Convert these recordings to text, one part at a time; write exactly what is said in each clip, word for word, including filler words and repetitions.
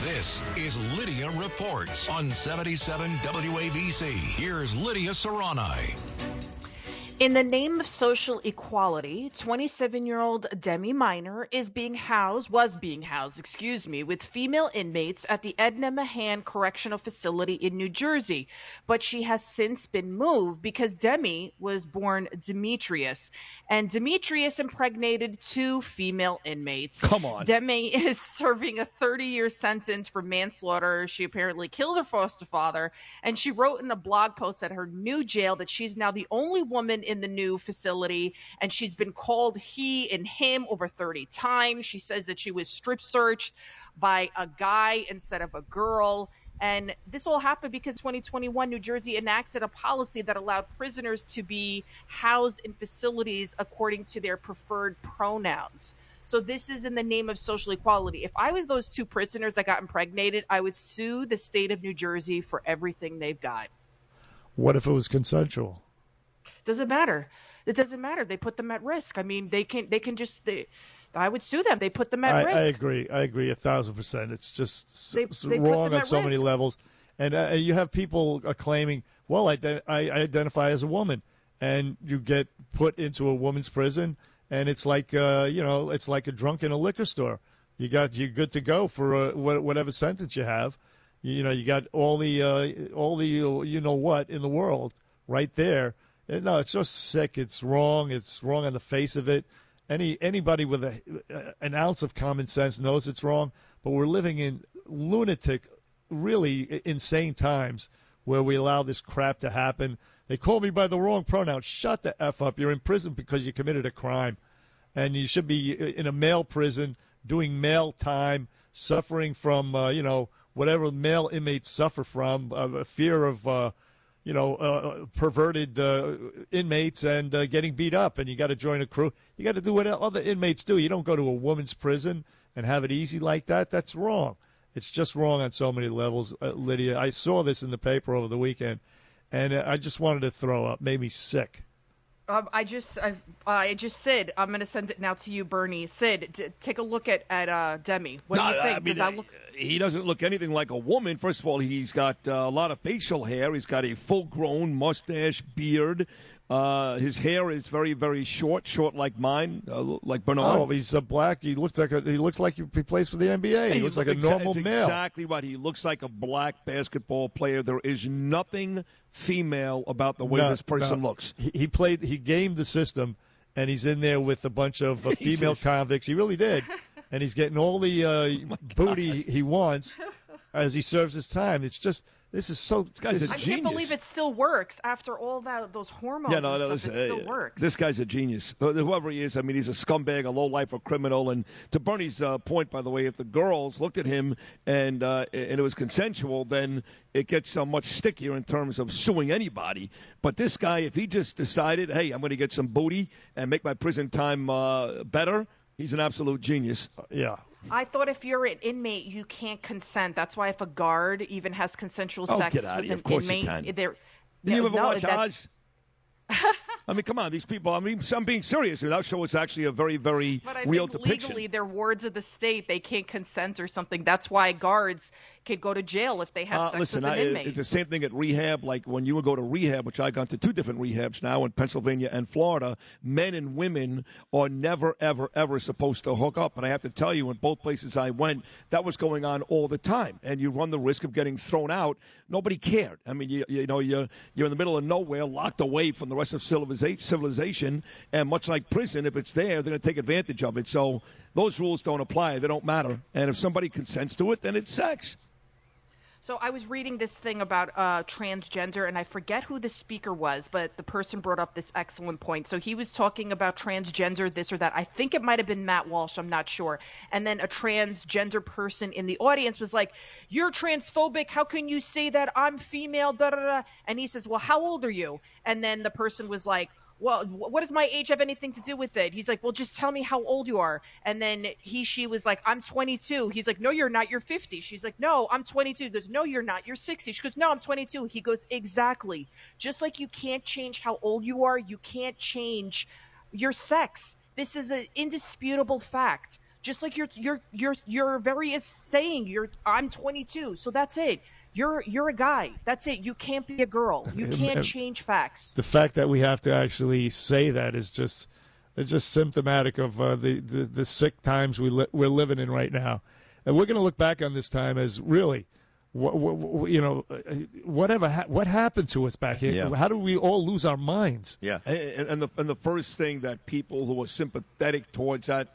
This is Lydia Reports on seventy-seven W A B C. Here's Lydia Serrani. In the name of social equality, twenty-seven-year-old Demi Minor is being housed, was being housed, excuse me, with female inmates at the Edna Mahan Correctional Facility in New Jersey. But she has since been moved because Demi was born Demetrius, and Demetrius impregnated two female inmates. Come on. Demi is serving a thirty-year sentence for manslaughter. She apparently killed her foster father, and she wrote in a blog post at her new jail that she's now the only woman in the new facility, and she's been called he and him over thirty times. She says that she was strip searched by a guy instead of a girl. And this all happened because twenty twenty-one, New Jersey enacted a policy that allowed prisoners to be housed in facilities according to their preferred pronouns. So this is in the name of social equality. If I was those two prisoners that got impregnated, I would sue the state of New Jersey for everything they've got. What if it was consensual? Doesn't matter. It doesn't matter. They put them at risk. I mean, they can they can just they, I would sue them. They put them at I, risk. I agree. I agree a thousand percent. It's just so, they, so they wrong on so risk. many levels. And uh, you have people uh, claiming, well, I, I identify as a woman, and you get put into a woman's prison, and it's like uh, you know, it's like a drunk in a liquor store. You got you're good to go for uh, whatever sentence you have. You, you know, you got all the uh, all the you know what in the world right there. No, it's just sick. It's wrong. It's wrong on the face of it. Any anybody with a, uh, an ounce of common sense knows it's wrong. But we're living in lunatic, really insane times where we allow this crap to happen. They call me by the wrong pronoun. Shut the F up. You're in prison because you committed a crime. And you should be in a male prison doing male time, suffering from, uh, you know, whatever male inmates suffer from, uh, fear of uh you know, uh, perverted uh, inmates and uh, getting beat up, and you got to join a crew. You got to do what other inmates do. You don't go to a woman's prison and have it easy like that. That's wrong. It's just wrong on so many levels, uh, Lydia. I saw this in the paper over the weekend, and I just wanted to throw up. It made me sick. Um, I just, I've, uh, I just, Sid. I'm going to send it now to you, Bernie. Sid, d- take a look at at uh, Demi. What no, do you think? I mean, Does I look- he doesn't look anything like a woman. First of all, he's got uh, a lot of facial hair. He's got a full-grown mustache, beard. Uh, his hair is very, very short, short like mine, uh, like Bernard. Oh, he's a black. He looks like a, he looks like he plays for the N B A. He, he looks like exa- a normal male. Exactly right. He looks like a black basketball player. There is nothing female about the way no, this person no. looks. He, he played. He gamed the system, and he's in there with a bunch of uh, female just... convicts. He really did, and he's getting all the uh, oh booty he wants as he serves his time. It's just this is so. This guy's this, a I genius. Can't believe it still works after all that those hormones. Yeah, no, and no, stuff, this, it still uh, works. This guy's a genius. Whoever he is, I mean, he's a scumbag, a lowlife, a criminal. And to Bernie's uh, point, by the way, if the girls looked at him and uh, and it was consensual, then it gets uh, much stickier in terms of suing anybody. But this guy, if he just decided, hey, I'm going to get some booty and make my prison time uh, better, he's an absolute genius. Uh, yeah. I thought if you're an inmate, you can't consent. That's why if a guard even has consensual oh, sex with an inmate, of course you can. Did you ever no, watch Oz? I mean, come on, these people. I mean, I'm being serious. That show is actually a very, very but I real think depiction. Legally, they're wards of the state. They can't consent or something. That's why guards can go to jail if they have uh, sex listen, with an I, inmate. It's the same thing at rehab. Like when you would go to rehab, which I got to two different rehabs now in Pennsylvania and Florida, men and women are never, ever, ever supposed to hook up. And I have to tell you, in both places I went, that was going on all the time. And you run the risk of getting thrown out. Nobody cared. I mean, you, you know, you're, you're in the middle of nowhere, locked away from the rest of civilization. civilization, and much like prison, if it's there, they're going to take advantage of it. So those rules don't apply. They don't matter. And if somebody consents to it, then it's sex. So I was reading this thing about uh, transgender, and I forget who the speaker was, but the person brought up this excellent point. So he was talking about transgender, this or that. I think it might have been Matt Walsh. I'm not sure. And then a transgender person in the audience was like, "You're transphobic. How can you say that? I'm female." Da, da, da. And he says, "Well, how old are you?" And then the person was like, "Well, what does my age have anything to do with it?" He's like, "Well, just tell me how old you are." And then he, she was like, "I'm twenty-two." He's like, "No, you're not. You're fifty." She's like, "No, I'm twenty-two." He goes, "No, you're not. You're sixty." She goes, "No, I'm twenty-two." He goes, "Exactly. Just like you can't change how old you are, you can't change your sex. This is an indisputable fact. Just like you're, you're, you're, you're very saying you're, I'm twenty-two. So that's it. You're you're a guy. That's it. You can't be a girl. You can't change facts." The fact that we have to actually say that is just it's just symptomatic of uh, the, the the sick times we li we're living in right now, and we're going to look back on this time as really, wh wh you know, whatever ha what happened to us back here. Yeah. How do we all lose our minds? Yeah, and, and the and the first thing that people who are sympathetic towards that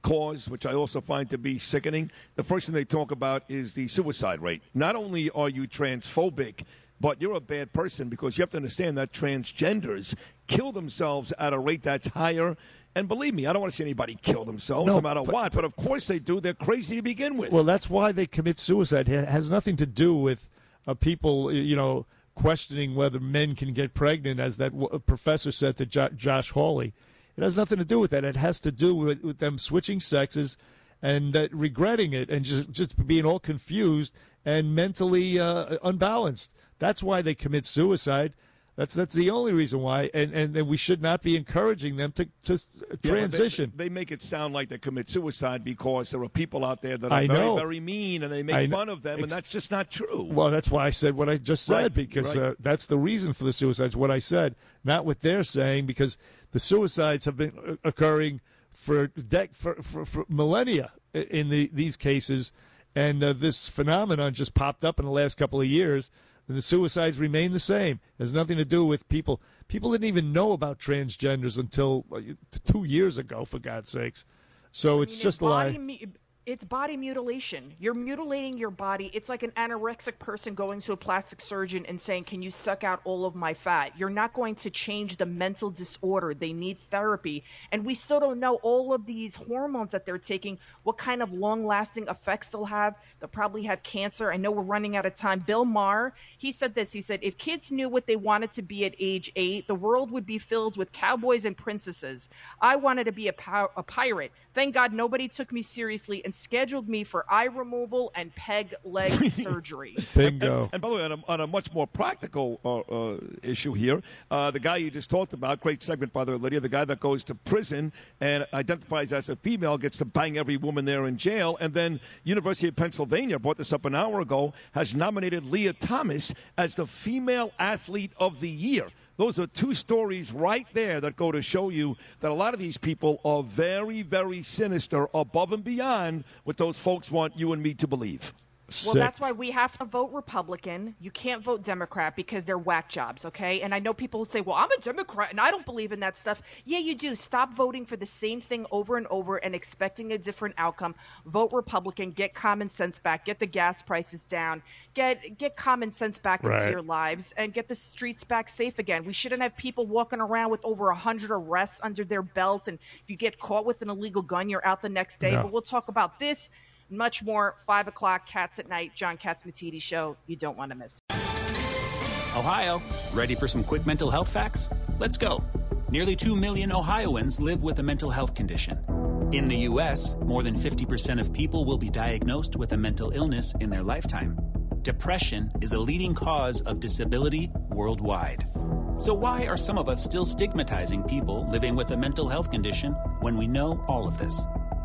cause, which I also find to be sickening, the first thing they talk about is the suicide rate. Not only are you transphobic, but you're a bad person, because you have to understand that transgenders kill themselves at a rate that's higher. And believe me, I don't want to see anybody kill themselves, no, no matter but, what, but of course they do. They're crazy to begin with. Well, that's why they commit suicide. It has nothing to do with uh, people, you know, questioning whether men can get pregnant, as that w professor said to Jo- Josh Hawley. It has nothing to do with that. It has to do with, with them switching sexes and uh, regretting it and just, just being all confused and mentally uh, unbalanced. That's why they commit suicide. That's that's the only reason why, and, and, and we should not be encouraging them to, to transition. Yeah, they, they make it sound like they commit suicide because there are people out there that are very, very mean, and they make fun of them, and that's just not true. Well, that's why I said what I just said, right, because right. Uh, that's the reason for the suicides, what I said, not what they're saying, because the suicides have been occurring for, dec for, for, for millennia in the, these cases, and uh, this phenomenon just popped up in the last couple of years. And the suicides remain the same. It has nothing to do with people. People didn't even know about transgenders until two years ago, for God's sakes. So I mean, it's just like it's body mutilation. You're mutilating your body. It's like an anorexic person going to a plastic surgeon and saying, "Can you suck out all of my fat?" You're not going to change the mental disorder. They need therapy. And we still don't know all of these hormones that they're taking, what kind of long-lasting effects they'll have. They'll probably have cancer. I know we're running out of time. Bill Maher, he said this. He said, "If kids knew what they wanted to be at age eight, the world would be filled with cowboys and princesses. I wanted to be a, a pirate. Thank God nobody took me seriously and scheduled me for eye removal and peg leg surgery." Bingo. And, and by the way, on a, on a much more practical uh, uh, issue here, uh, the guy you just talked about, great segment by the way, Lydia, the guy that goes to prison and identifies as a female, gets to bang every woman there in jail, and then University of Pennsylvania, brought this up an hour ago, has nominated Leah Thomas as the female athlete of the year. Those are two stories right there that go to show you that a lot of these people are very, very sinister, above and beyond what those folks want you and me to believe. Sick. Well, that's why we have to vote Republican. You can't vote Democrat because they're whack jobs, okay? And I know people say, "Well, I'm a Democrat and I don't believe in that stuff." Yeah, you do. Stop voting for the same thing over and over and expecting a different outcome. Vote Republican. Get common sense back. Get the gas prices down. Get get common sense back right. into your lives, and get the streets back safe again. We shouldn't have people walking around with over one hundred arrests under their belt, and if you get caught with an illegal gun, you're out the next day. No. But we'll talk about this. Much more, five o'clock, Cats at Night, John Katzmatidi Show. You don't want to miss. Ohio, ready for some quick mental health facts? Let's go. Nearly two million Ohioans live with a mental health condition. In the U S, more than fifty percent of people will be diagnosed with a mental illness in their lifetime. Depression is a leading cause of disability worldwide. So why are some of us still stigmatizing people living with a mental health condition when we know all of this?